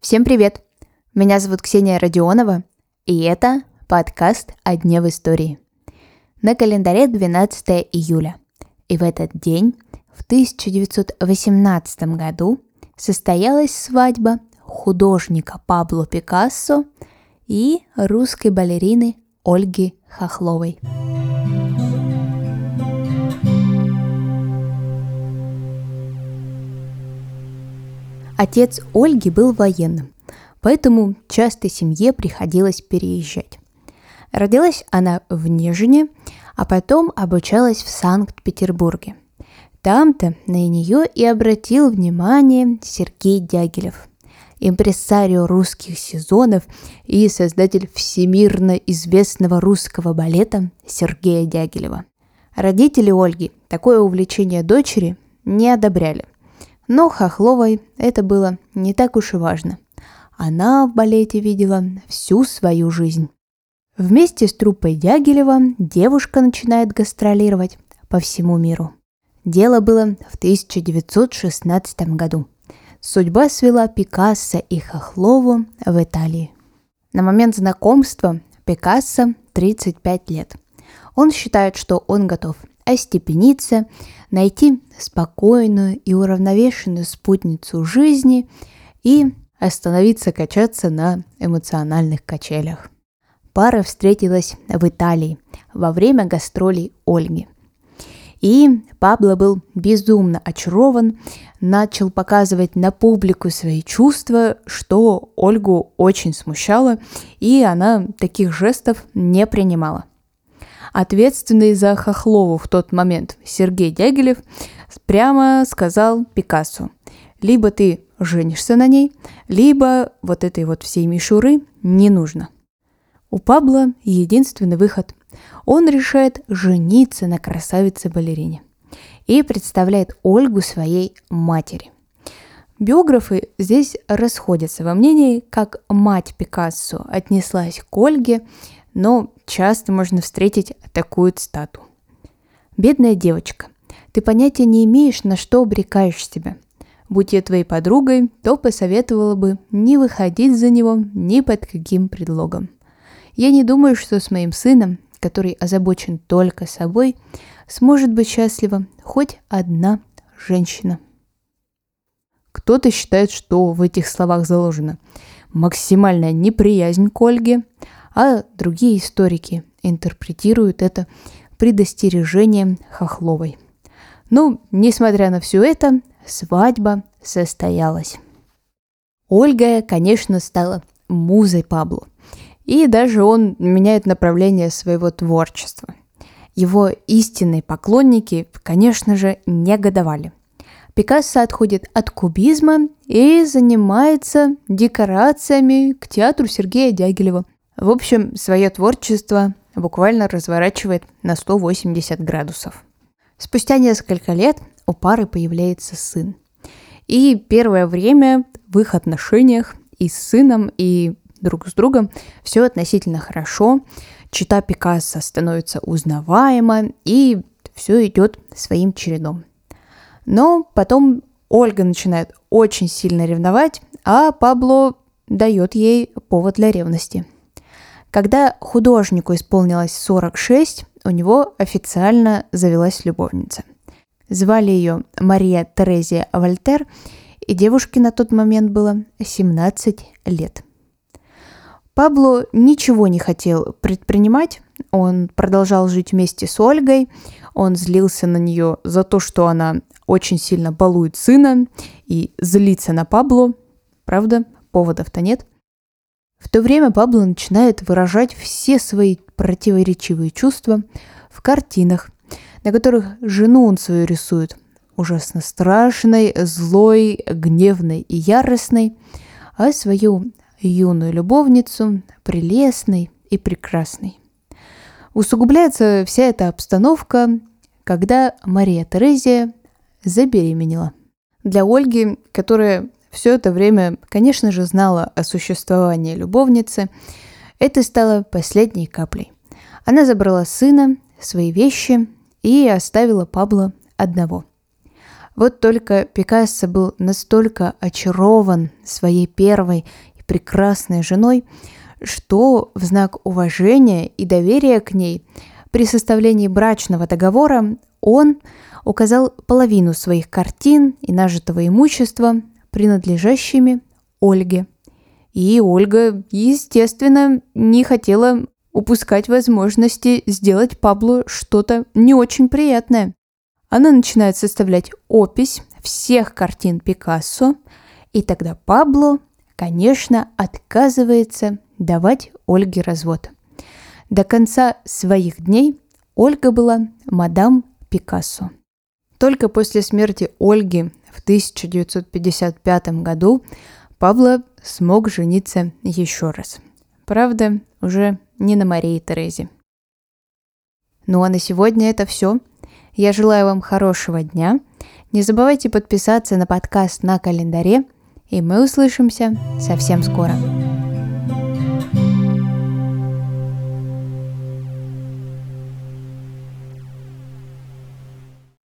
Всем привет! Меня зовут Ксения Родионова, и это подкаст «О дне в истории». На календаре 12 июля, и в этот день, в 1918 году, состоялась свадьба художника Пабло Пикассо и русской балерины Ольги Хохловой. Отец Ольги был военным, поэтому часто семье приходилось переезжать. Родилась она в Нежине, а потом обучалась в Санкт-Петербурге. Там-то на нее и обратил внимание Сергей Дягилев, импресарио русских сезонов и создатель всемирно известного русского балета Сергея Дягилева. Родители Ольги такое увлечение дочери не одобряли. Но Хохловой это было не так уж и важно. Она в балете видела всю свою жизнь. Вместе с труппой Дягилева девушка начинает гастролировать по всему миру. Дело было в 1916 году. Судьба свела Пикассо и Хохлову в Италии. На момент знакомства Пикассо 35 лет. Он считает, что он готов остепениться, найти спокойную и уравновешенную спутницу жизни и остановиться качаться на эмоциональных качелях. Пара встретилась в Италии во время гастролей Ольги. И Пабло был безумно очарован, начал показывать на публику свои чувства, что Ольгу очень смущало, и она таких жестов не принимала. Ответственный за Хохлову в тот момент Сергей Дягилев прямо сказал Пикассо: либо ты женишься на ней, либо вот этой вот всей мишуры не нужно. У Пабло единственный выход. Он решает жениться на красавице-балерине и представляет Ольгу своей матери. Биографы здесь расходятся во мнении, как мать Пикассо отнеслась к Ольге, но часто можно встретить такую цитату: «Бедная девочка, ты понятия не имеешь, на что обрекаешь себя. Будь я твоей подругой, то посоветовала бы не выходить за него ни под каким предлогом. Я не думаю, что с моим сыном, который озабочен только собой, сможет быть счастлива хоть одна женщина». Кто-то считает, что в этих словах заложена максимальная неприязнь к Ольге, а другие историки интерпретируют это предостережением Хохловой. Но, несмотря на все это, свадьба состоялась. Ольга, конечно, стала музой Пабло, и даже он меняет направление своего творчества. Его истинные поклонники, конечно же, негодовали. Пикассо отходит от кубизма и занимается декорациями к театру Сергея Дягилева. В общем, свое творчество буквально разворачивает на 180 градусов. Спустя несколько лет у пары появляется сын. И первое время в их отношениях и с сыном, и друг с другом все относительно хорошо. Чита Пикассо становится узнаваема, и все идет своим чередом. Но потом Ольга начинает очень сильно ревновать, а Пабло дает ей повод для ревности. Когда художнику исполнилось 46, у него официально завелась любовница. Звали ее Мария Терезия Вольтер, и девушке на тот момент было 17 лет. Пабло ничего не хотел предпринимать, он продолжал жить вместе с Ольгой, он злился на нее за то, что она очень сильно балует сына, и злится на Пабло, правда, поводов-то нет. В то время Пабло начинает выражать все свои противоречивые чувства в картинах, на которых жену он свою рисует ужасно страшной, злой, гневной и яростной, а свою юную любовницу прелестной и прекрасной. Усугубляется вся эта обстановка, когда Мария Терезия забеременела. Для Ольги, которая все это время, конечно же, знала о существовании любовницы, это стало последней каплей. Она забрала сына, свои вещи и оставила Пабло одного. Вот только Пикассо был настолько очарован своей первой и прекрасной женой, что в знак уважения и доверия к ней при составлении брачного договора он указал половину своих картин и нажитого имущества, принадлежащими Ольге. И Ольга, естественно, не хотела упускать возможности сделать Паблу что-то не очень приятное. Она начинает составлять опись всех картин Пикассо, и тогда Пабло, конечно, отказывается давать Ольге развод. До конца своих дней Ольга была мадам Пикассо. Только после смерти Ольги в 1955 году Пабло смог жениться еще раз. Правда, уже не на Марии Терезе. Ну а на сегодня это все. Я желаю вам хорошего дня. Не забывайте подписаться на подкаст на календаре, и мы услышимся совсем скоро.